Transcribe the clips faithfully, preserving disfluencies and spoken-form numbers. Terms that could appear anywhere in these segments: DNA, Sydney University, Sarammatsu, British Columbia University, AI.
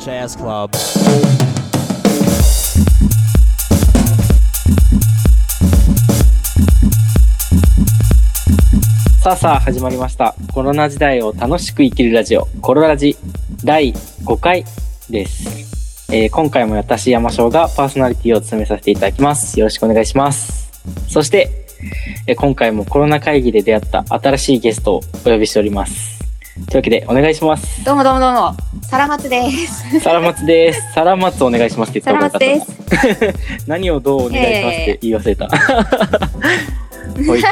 Jazz Club.さあさあ始まりました。コロナ時代を楽しく生きるラジオ、コロラジだいごかいです。えー、今回も私山翔がパーソナリティを務めさせていただきます。よろしくお願いします。そして、えー、今回もコロナ会議で出会った新しいゲストをお呼びしております。というわけでお願いします。どうもどうもどうも、サラマツです。サラマツです。サラマツお願いしますって言ったことだった。サラマツです。何をどうお願いしますって言い忘れた、えー、い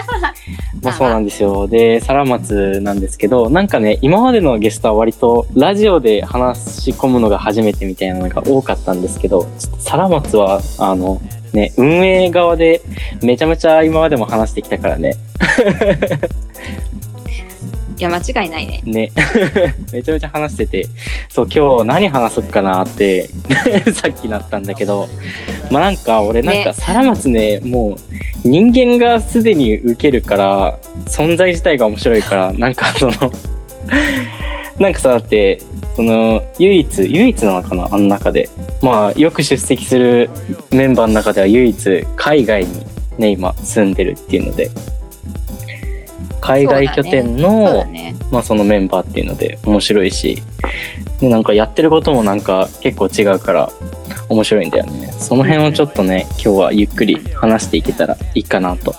まあそうなんですよ。でサラマツなんですけど、なんかね、今までのゲストは割とラジオで話し込むのが初めてみたいなのが多かったんですけど、サラマツはあのね、運営側でめちゃめちゃ今までも話してきたからね。いや間違いないね。ね。めちゃめちゃ話してて、そう今日何話そうかなってさっきなったんだけど、まあなんか俺なんかサラマツね、もう人間がすでにウケるから存在自体が面白いからなんかそのなんかさ、だってその唯一唯一なのかな、あの中でまあよく出席するメンバーの中では唯一海外にね今住んでるっていうので。海外拠点の、ねねまあ、そのメンバーっていうので面白いし、でなんかやってることもなんか結構違うから面白いんだよね。その辺をちょっとね、今日はゆっくり話していけたらいいかなと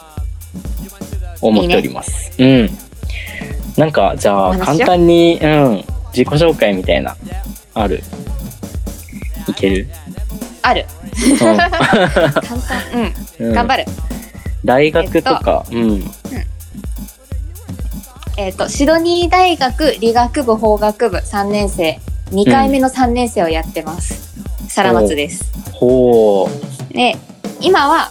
思っております。いいね、うん。なんかじゃあ簡単に、うん、自己紹介みたいなある？いける？ある。うん、簡単、うん。うん。頑張る。大学とか、えっと、うん。うんえー、とシドニー大学理学部法学部さんねん生、にかいめのさんねん生をやってます、うん、サラマツです。ほうで今は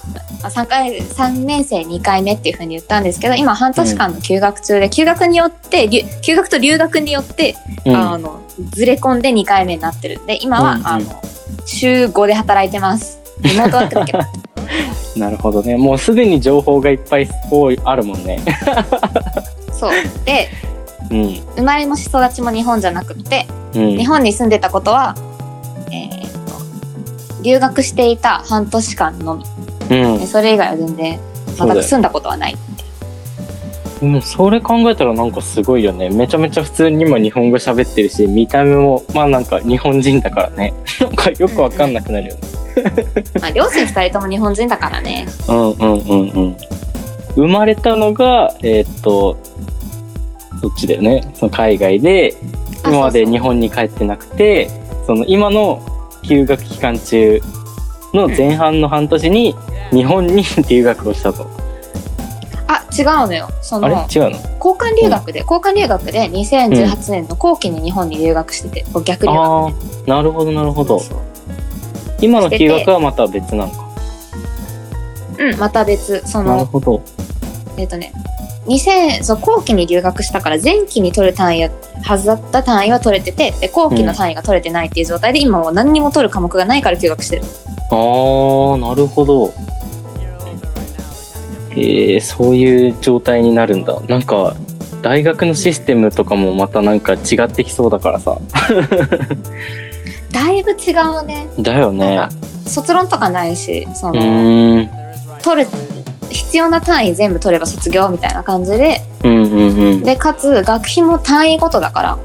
さんかいさんねん生にかいめっていう風に言ったんですけど、今半年間の休学中で、うん、休学によって休学と留学によって、うん、あのずれ込んでにかいめになってるんで、今は、うんうん、あの週ごで働いてます。リモートワークだけど。なるほどね。もうすでに情報がいっぱいあるもんね。そうで、うん、生まれも育ちも日本じゃなくて、うん、日本に住んでたことは、えー、と留学していた半年間のみ、うん、でそれ以外は全然全く住んだことはない。そ, う、うん、それ考えたらなんかすごいよね。めちゃめちゃ普通に今日本語喋ってるし、見た目もまあなんか日本人だからね。なんかよくわかんなくなるよね。まあ、両親ふたりとも日本人だからね。うんうんうんうん。生まれたのがえー、っとそっちだよね。その海外で今まで日本に帰ってなくて、その今の休学期間中の前半の半年に日本に留学をしたと。あ、違うのよ。そのあれ違うの？交換留学で、うん、交換留学でにせんじゅうはちねんの後期に日本に留学してて、うん、逆留学、ね。ああ、なるほどなるほど。今の休学はまた別なのか。うん、また別。そのなるほど。えっ、ー、とね。にせんそう後期に留学したから、前期に取る単位ははずだった単位は取れてて、で後期の単位が取れてないっていう状態で、うん、今もう何にも取る科目がないから休学してる。あーなるほど。えー、そういう状態になるんだ。なんか大学のシステムとかもまたなんか違ってきそうだからさ。だいぶ違うね。だよね。卒論とかないし、そのうーん取る必要な単位全部取れば卒業みたいな感じで、うんうんうん、でかつ学費も単位ごとだから、あ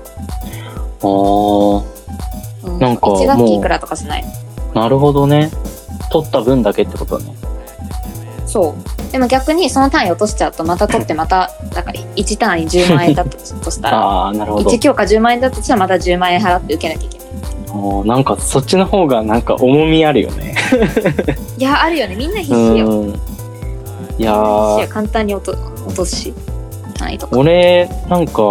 ー、うん、なんかいち学期いくらとかしない。なるほどね。取った分だけってことだね。そうでも逆にその単位落としちゃうとまた取ってまただからいち単位じゅうまんえんだとしたらあ、なるほど。いち教科じゅうまんえんだとしたらまたじゅうまんえん払って受けなきゃいけない。お、なんかそっちの方がなんか重みあるよね。いやあるよね。みんな必死よ、うん。いやー簡単に落とし単位とか。俺なんか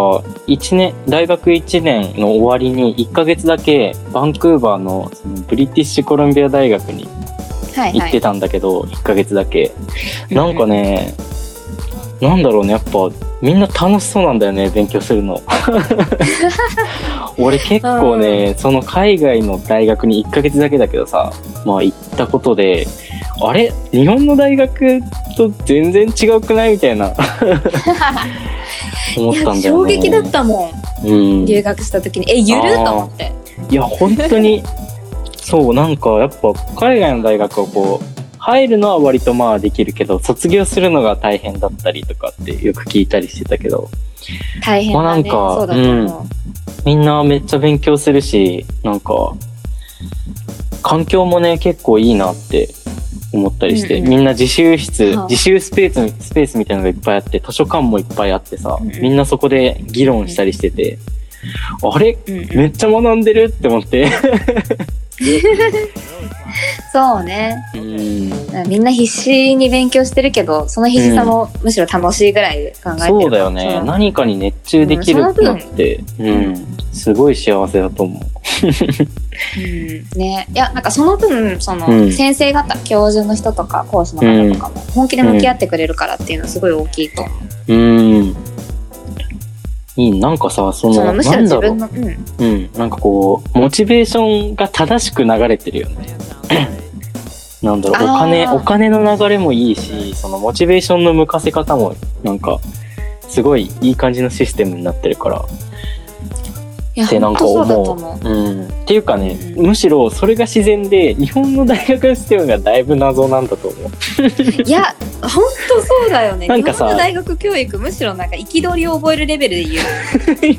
いちねん大学いちねんの終わりにいっかげつだけバンクーバー の, そのブリティッシュコロンビア大学に行ってたんだけど、はいはい、いっかげつだけなんかね、なんだろうね、やっぱみんな楽しそうなんだよね、勉強するの。俺結構ね、その海外の大学にいっかげつだけだけどさ、まあ行ったことで、あれ日本の大学と全然違うくないみたいな思ったんだよね。衝撃だったもん、うん、留学した時にえゆるっと思って。いや本当にそうなんかやっぱ海外の大学をこう入るのは割とまあできるけど卒業するのが大変だったりとかってよく聞いたりしてたけど大変だね、まあ、なんかそうだと思う、うん、みんなめっちゃ勉強するしなんか環境もね結構いいなって思ったりして、うんうん、みんな自習室、はあ、自習スペース、スペースみたいなのがいっぱいあって図書館もいっぱいあってさ、うんうん、みんなそこで議論したりしてて、うんうん、あれ、うんうん、めっちゃ学んでるって思ってそうね、うん、みんな必死に勉強してるけどその必死さもむしろ楽しいぐらいで考えてるから、うん、そうだよね何かに熱中できるって、うんうん、すごい幸せだと思ううんね、いやなんかその分その、うん、先生方教授の人とか講師の方とかも本気で向き合ってくれるからっていうのはすごい大きいと思う、うんうん、いいなんかさその、そのむしろ自分のなんだろう、うん、なんかこうモチベーションが正しく流れてるよねなんだろうお金、お金の流れもいいしそのモチベーションの向かせ方もなんかすごいいい感じのシステムになってるからってなんか思う。うん。っていうかね、うん、むしろそれが自然で日本の大学のシステムがだいぶ謎なんだと思う。いや、ほんとそうだよね。なんかさ、日本の大学教育むしろなんか憤りを覚えるレベルで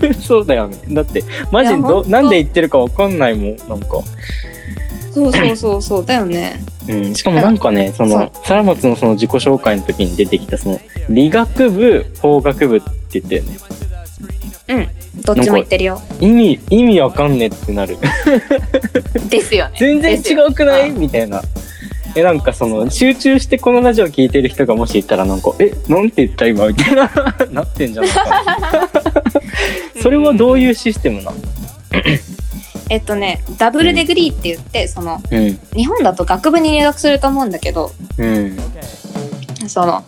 言う。そうだよね。だってマジどなんで言ってるかわかんないもんなんか。そうそうそうそうだよね。うん、しかもなんかね、そのサラマツのその自己紹介の時に出てきたその理学部法学部って言ったよね。うん。どっちも言ってるよ。意味意味わかんねってなるですよね。全然違うくないみたいな。えなんかその集中してこのラジオ聞いてる人がもしいたらなんかえなんて言った今みたいななってんじゃないかそれはどういうシステムなの？えっとねダブルデグリーって言ってその、うん、日本だと学部に入学すると思うんだけど、うん、その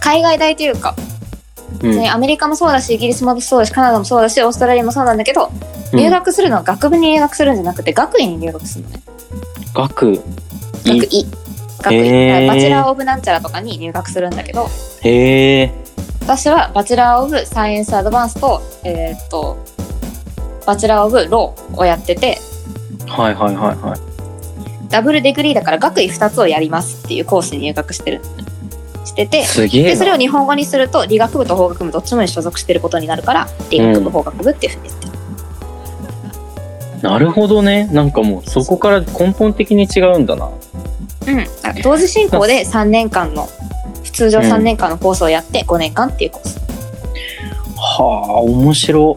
海外大というか。うん、アメリカもそうだしイギリスもそうだしカナダもそうだしオーストラリアもそうなんだけど入学するのは学部に入学するんじゃなくて学位に入学するのね。学位学位、学位バチェラーオブなんちゃらとかに入学するんだけどへー私はバチェラーオブサイエンスアドバンスと、えー、っとバチェラーオブローをやっててはいはいはいはいダブルデグリーだから学位ふたつをやりますっていうコースに入学してるしててでそれを日本語にすると理学部と法学部どっちもに所属してることになるから理学部、うん、法学部っていうふうに言ってる。なるほどね。なんかもうそこから根本的に違うんだな。うん。同時進行でさんねんかんの通常さんねんかんのコースをやってごねんかんっていうコース、うん、はあ面白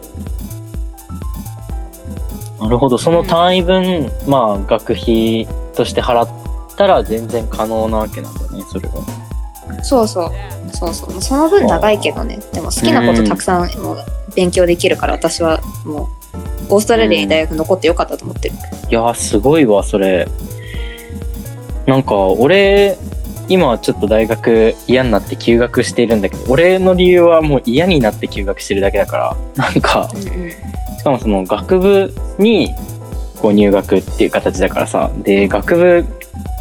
なるほどその単位分、うん、まあ学費として払ったら全然可能なわけなんだねそれが。そうそうそうそうその分長いけどねでも好きなことたくさんも勉強できるから、うん、私はもうオーストラリアに大学残ってよかったと思ってる、うん、いやすごいわそれ。なんか俺今ちょっと大学嫌になって休学しているんだけど俺の理由はもう嫌になって休学してるだけだからなんか、うんうん、しかもその学部にこう入学っていう形だからさで学部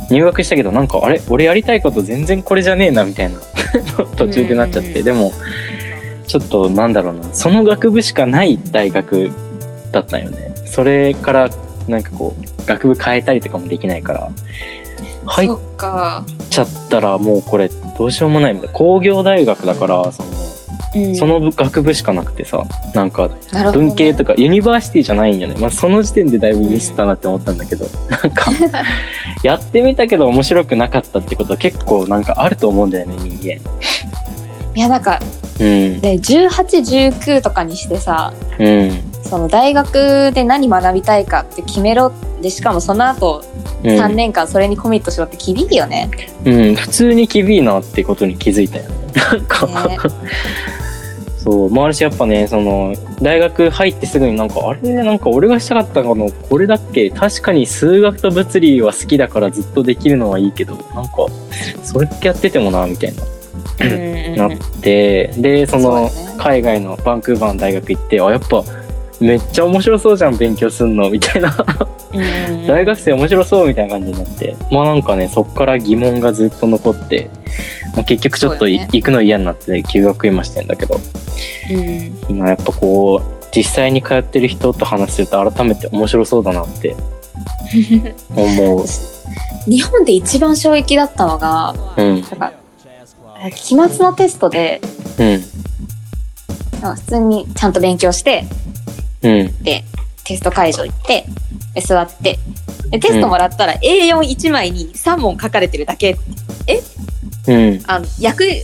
入学したけどなんかあれ俺やりたいこと全然これじゃねえなみたいな途中でなっちゃって、うんうんうん、でもちょっとなんだろうなその学部しかない大学だったよね。それからなんかこう学部変えたりとかもできないから入っちゃったらもうこれどうしようもないみたいな。工業大学だからその、うん、その学部しかなくてさなんか文系とかユニバーシティじゃないんよね、まあ、その時点でだいぶミスったなって思ったんだけどなんかやってみたけど面白くなかったってことは結構なんかあると思うんだよね人間。いやなんか、うん、でじゅうはち、じゅうきゅうとかにしてさ、うん、その大学で何学びたいかって決めろでしかもその後さんねんかんそれにコミットしろって厳しいよね、うんうん、普通に厳しいなってことに気づいたよねなんか、ねそうまあ、あるしやっぱねその大学入ってすぐになんかあれなんか俺がしたかったのこれだっけ確かに数学と物理は好きだからずっとできるのはいいけどなんかそれだけやっててもなみたいななってでその海外のバンクーバーの大学行ってあやっぱめっちゃ面白そうじゃん勉強すんのみたいな大学生面白そうみたいな感じになってまあなんかねそっから疑問がずっと残って、まあ、結局ちょっと、ね、行くの嫌になって休学今してんだけど、うん、今やっぱこう実際に通ってる人と話すると改めて面白そうだなって思う。日本で一番衝撃だったのが、うん、なんか期末のテストで、うん、なんか普通にちゃんと勉強して、うん、でテスト会場行って座ってでテストもらったら エーよんいち 枚にさん問書かれてるだけ、うん、え、うん、あの薬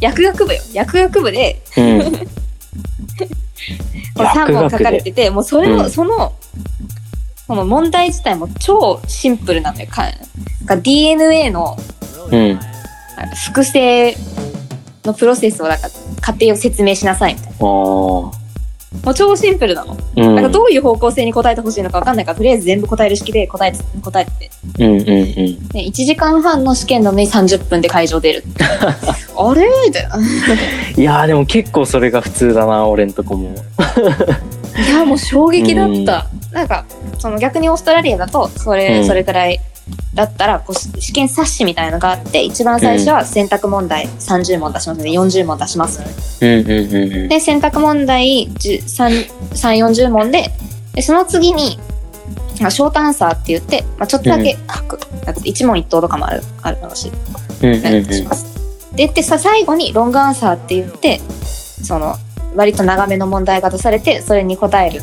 薬学部よ薬学部で、うん、さん問書かれててもうそれの、うん、そのこの問題自体も超シンプルなのよ。か ディーエヌエー の、うん、複製のプロセスをなんか過程を説明しなさいみたいな。あ、もう超シンプルなの、うん、なんかどういう方向性に答えてほしいのか分かんないからとりあえず全部答える式で答えて答えて、うんうんうん、でいちじかんはんの試験なのにさんじゅっぷんで会場出るあれみたいないやでも結構それが普通だな俺んとこもいやもう衝撃だった、うん、なんかその逆にオーストラリアだとそれ、うん、それくらいだったらこう試験冊子みたいなのがあって一番最初は選択問題さんじゅう問出しますのでよんじゅう問出します、うんうんうんうん、で選択問題さんじゅう、よんじゅう問 で, でその次にショートアンサーって言って、まあ、ちょっとだけ書く、うん、いち問いっ答とかもあるあるのし、うんうんうん、しますでってさ最後にロングアンサーって言ってその割と長めの問題が出されてそれに答えるっ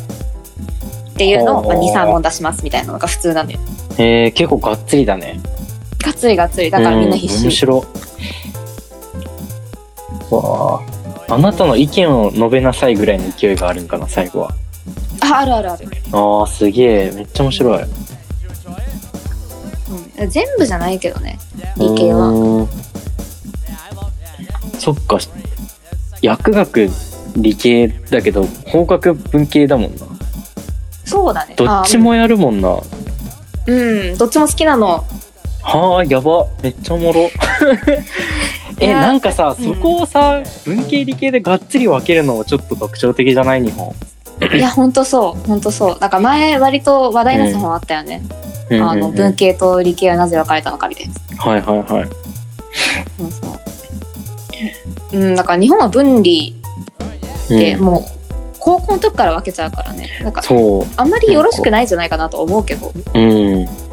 ていうのを、まあ、に、さん問出しますみたいなのが普通なんだよ。えー、結構がっつりだね。がっつりがっつりだからみんな必死。面白わあ。あなたの意見を述べなさいぐらいの勢いがあるんかな最後は。あ、あるあるある。ああすげえめっちゃ面白い、うん、全部じゃないけどね理系は。そっか薬学理系だけど法学文系だもんな。そうだね。どっちもやるもんな。うん、どっちも好きなの。はあ、やば、めっちゃおもろえ、なんかさ、うん、そこをさ文系理系でがっつり分けるのもちょっと特徴的じゃない日本いや、ほんとそう、ほんとそう。なんか前割と話題のさもあったよね、うん、あの、うんうんうん、文系と理系はなぜ分かれたのかみたいな。はいはいはいそうそう、うん、なんか日本は分離で、うん、もう高校の時から分けちゃうからね。なんかそうあんまりよろしくないんじゃないかなと思うけど、うん、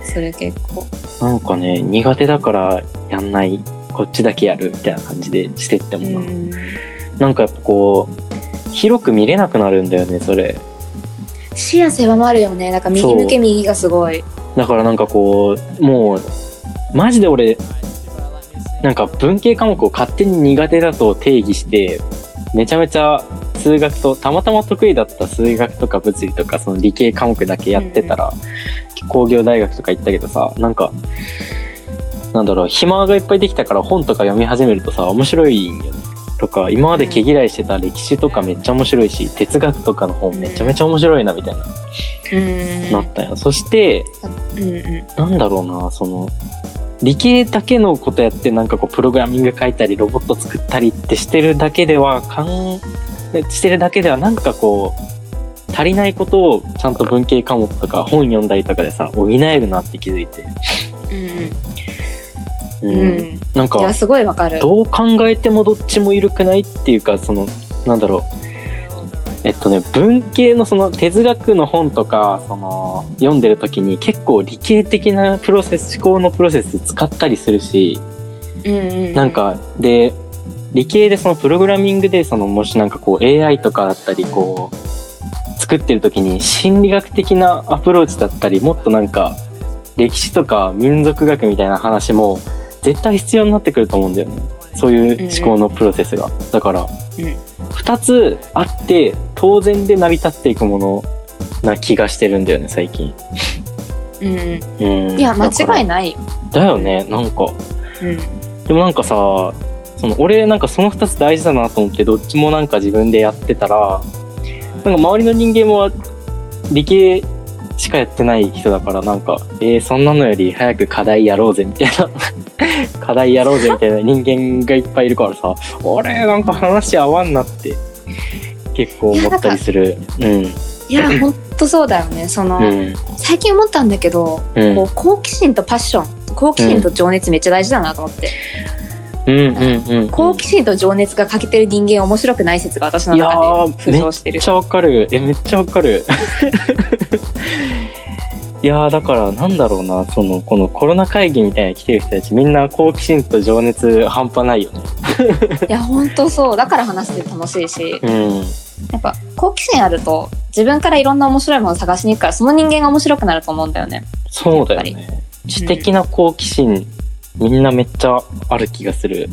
それ結構なんかね苦手だからやんないこっちだけやるみたいな感じでしてってもな、うん、なんかやっぱこう広く見れなくなるんだよねそれ。視野狭まるよね。なんか右抜け右がすごい。だからなんかこうもうマジで俺なんか文系科目を勝手に苦手だと定義してめちゃめちゃ数学とたまたま得意だった数学とか物理とかその理系科目だけやってたら、うん、工業大学とか行ったけどさなんかなんだろう暇がいっぱいできたから本とか読み始めるとさ面白いんよねとか今まで毛嫌いしてた歴史とかめっちゃ面白いし哲学とかの本めちゃめちゃ面白いなみたいな、うん、なったよ。そして、うん、なんだろうなその理系だけのことやってなんかこうプログラミング書いたりロボット作ったりってしてるだけではかんしてるだけではなんかこう足りないことをちゃんと文系科目とか本読んだりとかでさ補えるなって気づいて、うんうんうん、なんかいやすごいわかる。どう考えてもどっちも緩くないっていうかそのなんだろうえっとね文系のその哲学の本とかその読んでる時に結構理系的なプロセス思考のプロセス使ったりするし、うんうんうん、なんかで理系でそのプログラミングでそのもしなんかこう エーアイ とかだったりこう作ってる時に心理学的なアプローチだったりもっとなんか歴史とか民族学みたいな話も絶対必要になってくると思うんだよねそういう思考のプロセスが、うん、だから、うん、ふたつあって当然で成り立っていくものな気がしてるんだよね最近、うんうん、いや間違いないよ。だよねなんか、うん、でもなんかさその俺なんかそのふたつ大事だなと思ってどっちもなんか自分でやってたらなんか周りの人間も理系しかやってない人だからなんかえーそんなのより早く課題やろうぜみたいな課題やろうぜみたいな人間がいっぱいいるからさ俺なんか話合わんなって結構思ったりする。うんいやほんとそうだよねその、うん、最近思ったんだけど、うん、こう好奇心とパッション好奇心と情熱めっちゃ大事だなと思って、うんう好奇心と情熱が欠けてる人間面白くない説が私の中で浮上してる。いやめっちゃわかる。えめっちゃわかるいやだからなんだろうな、そのこのコロナ会議みたいに来てる人たちみんな好奇心と情熱半端ないよねいやほんとそうだから話して楽しいし、うん、やっぱ好奇心あると自分からいろんな面白いものを探しに行くからその人間が面白くなると思うんだよね。そうだよね、知的な好奇心、うんみんなめっちゃある気がする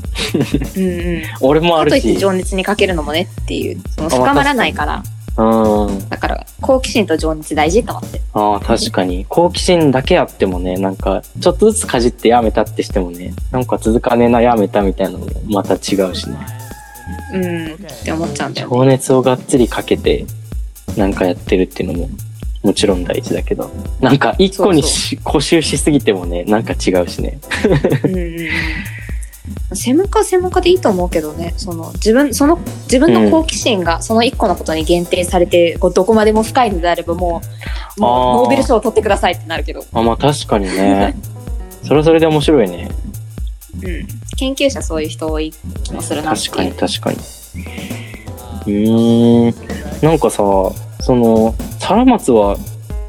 うん、うん、俺もあるし、かといって情熱にかけるのもねっていう、その深まらないから、うん、だから好奇心と情熱大事と思って。あ確かに好奇心だけあってもね、なんかちょっとずつかじってやめたってしてもね、なんか続かねえなやめたみたいなのもまた違うしね、うん、うん、って思っちゃうんだよね。情熱をがっつりかけてなんかやってるっていうのももちろん大事だけど、なんか一個に固執しすぎてもね、なんか違うしねうん、うん、専門家は専門家でいいと思うけどね、その自分、その自分の好奇心がその一個のことに限定されて、うん、こうどこまでも深いのであればもう、もうノーベル賞を取ってくださいってなるけど。あ、まあ確かにねそれはそれで面白いね、うん、研究者そういう人多い気もするなっていう。確かに確かに。うーん、なんかさ、そのサラマツは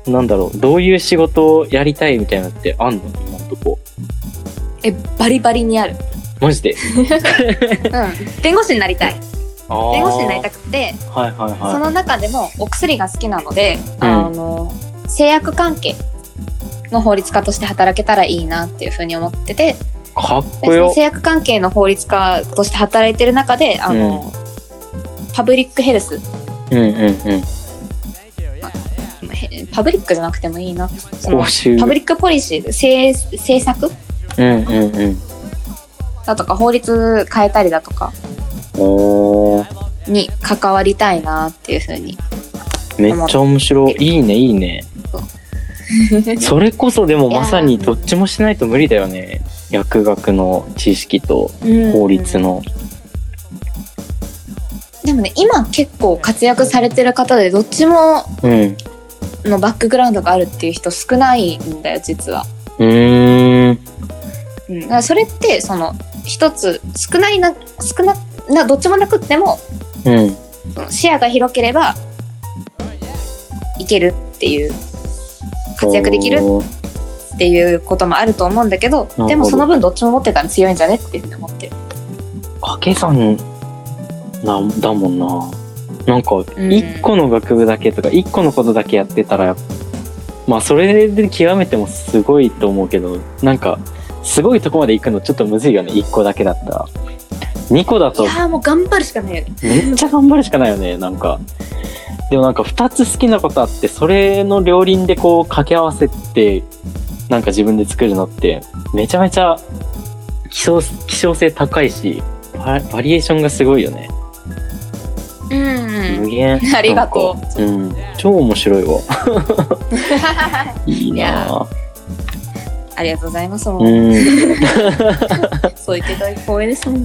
なんだろう、どういう仕事をやりたいみたいなってあんの今のとこ。えバリバリにある。マジで、うん、弁護士になりたい。あ弁護士になりたくて、はいはいはい、その中でもお薬が好きなので、うん、あの製薬関係の法律家として働けたらいいなっていうふうに思ってて。かっこよ。製薬関係の法律家として働いてる中で、あの、うん、パブリックヘルス、うんうんうん、パブリックじゃなくてもいいな、そのパブリックポリシー、政策、うんうんうん、だとか法律変えたりだとかに関わりたいなっていう風に。めっちゃ面白い。いいねいいねそれこそでもまさにどっちもしないと無理だよね、薬学の知識と法律の、うんうん。でもね、今結構活躍されてる方でどっちものバックグラウンドがあるっていう人少ないんだよ実は。うーん、うん、だからそれってその一つ少ないな少ななどっちもなくっても、うん、その視野が広ければいけるっていう、活躍できるっていうこともあると思うんだけど、でもその分どっちも持ってたら強いんじゃねっていうふうに思ってる。かけさんなだもんな。なんか一個の学部だけとか一個のことだけやってたら、まあそれで極めてもすごいと思うけど、なんかすごいとこまで行くのちょっとむずいよね、いっこだけだったら。にこだといやもう頑張るしかないよねめっちゃ頑張るしかないよね。なんかでもなんかふたつ好きなことあって、それの両輪でこう掛け合わせてなんか自分で作るのってめちゃめちゃ希少、希少性高いし、バリエーションがすごいよね。うん、無限。ありがとう、うん、超面白いわいいな。ありがとうございます、うん、そう言っていただき光栄ですね。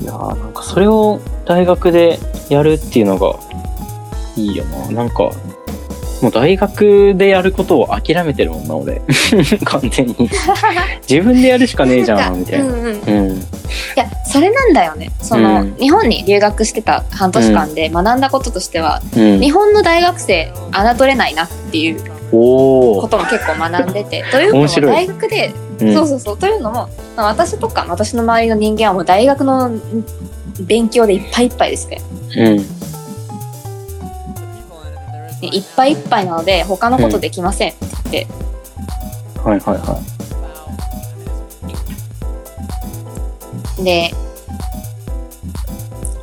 いやー、なんかそれを大学でやるっていうのがいいよな。なんかもう大学でやることを諦めてるもんな俺完全に自分でやるしかねえじゃんみたいな、うんうんうん、いやそれなんだよね、その、うん、日本に留学してた半年間で学んだこととしては、うん、日本の大学生侮れないなっていうことも結構学んでて、というのも大学で、うん、そうそうそう、というのも私とか私の周りの人間はもう大学の勉強でいっぱいいっぱいですね、うんいっぱいいっぱいなので他のことできませんって、うん、はいはいはいで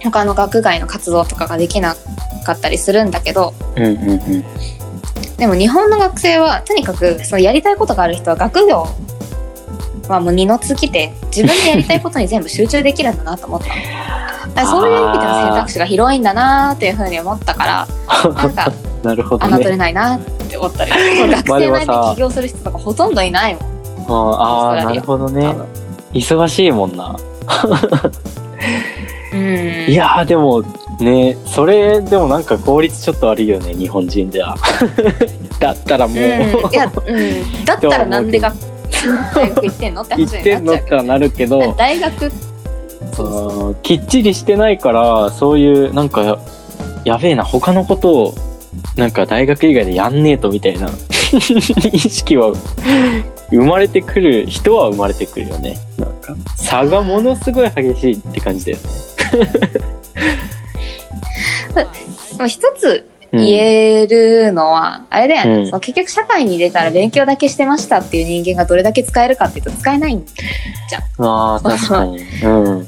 他の学外の活動とかができなかったりするんだけど、うんうんうん、でも日本の学生はとにかくそのやりたいことがある人は学業はもう二の次で自分でやりたいことに全部集中できるんだなと思ったそういう意味での選択肢が広いんだなというふうに思ったからなんかなるほどね、侮れないなって思ったり学生内で起業する人とかほとんどいないもん、まあ、あーなるほどね、忙しいもんなうんいやでもね、それでもなんか効率ちょっと悪いよね日本人ではだったらもう、うん、いや、うん、だったらなんでが大学行ってんのって話になっちゃうけど、行ってんのってなるけど大学そうきっちりしてないからそういうなんか や, やべえな他のことをなんか大学以外でやんねえとみたいな意識は生まれてくる人は生まれてくるよね。なんか差がものすごい激しいって感じだよね。一つ言えるのは、うん、あれだよね、うん、その結局社会に出たら勉強だけしてましたっていう人間がどれだけ使えるかっていうと使えないんじゃん。あ確かに、うん、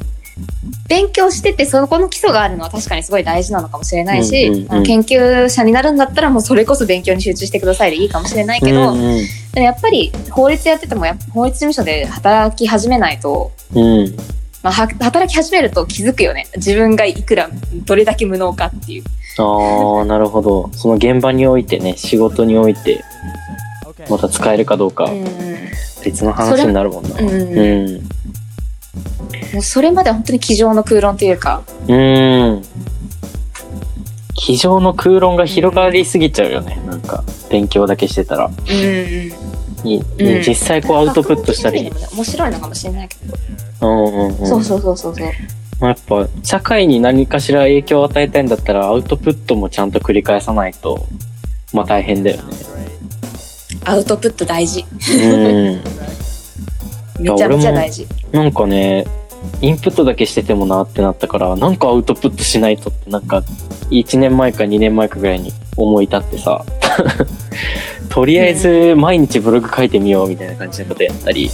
勉強しててそこの基礎があるのは確かにすごい大事なのかもしれないし、うんうんうん、研究者になるんだったらもうそれこそ勉強に集中してくださいでいいかもしれないけど、うんうん、でもやっぱり法律やっててもや法律事務所で働き始めないと、うんまあ、働き始めると気づくよね自分がいくらどれだけ無能かっていう。ああなるほど。その現場においてね仕事においてまた使えるかどうか、うん、別の話になるもんな。それ、うんうん、もうそれまで本当に机上の空論というかうん机上の空論が広がりすぎちゃうよね、うん、なんか勉強だけしてたら、うん、に実際こうアウトプットしたり、うん、面白いのかもしれないけど、うんうんうん、そうそうそうそうそうやっぱ社会に何かしら影響を与えたいんだったらアウトプットもちゃんと繰り返さないとまあ大変だよね。アウトプット大事うんめちゃめちゃ大事。なんかねインプットだけしててもなってなったからなんかアウトプットしないとってなんかいちねんまえかにねんまえかぐらいに思い立ってさとりあえず毎日ブログ書いてみようみたいな感じのことやったり、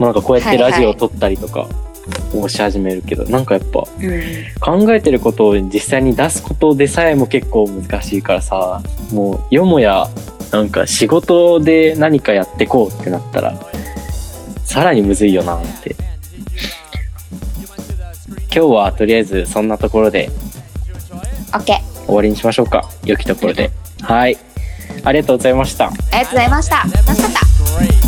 まあ、なんかこうやってラジオを撮ったりとか、はいはいをし始めるけどなんかやっぱ、うん、考えてることを実際に出すことでさえも結構難しいからさもうよもやなんか仕事で何かやってこうってなったらさらにむずいよなって今日はとりあえずそんなところで OK 終わりにしましょうか。良きところではいありがとうございました。ありがとうございました。楽しかった。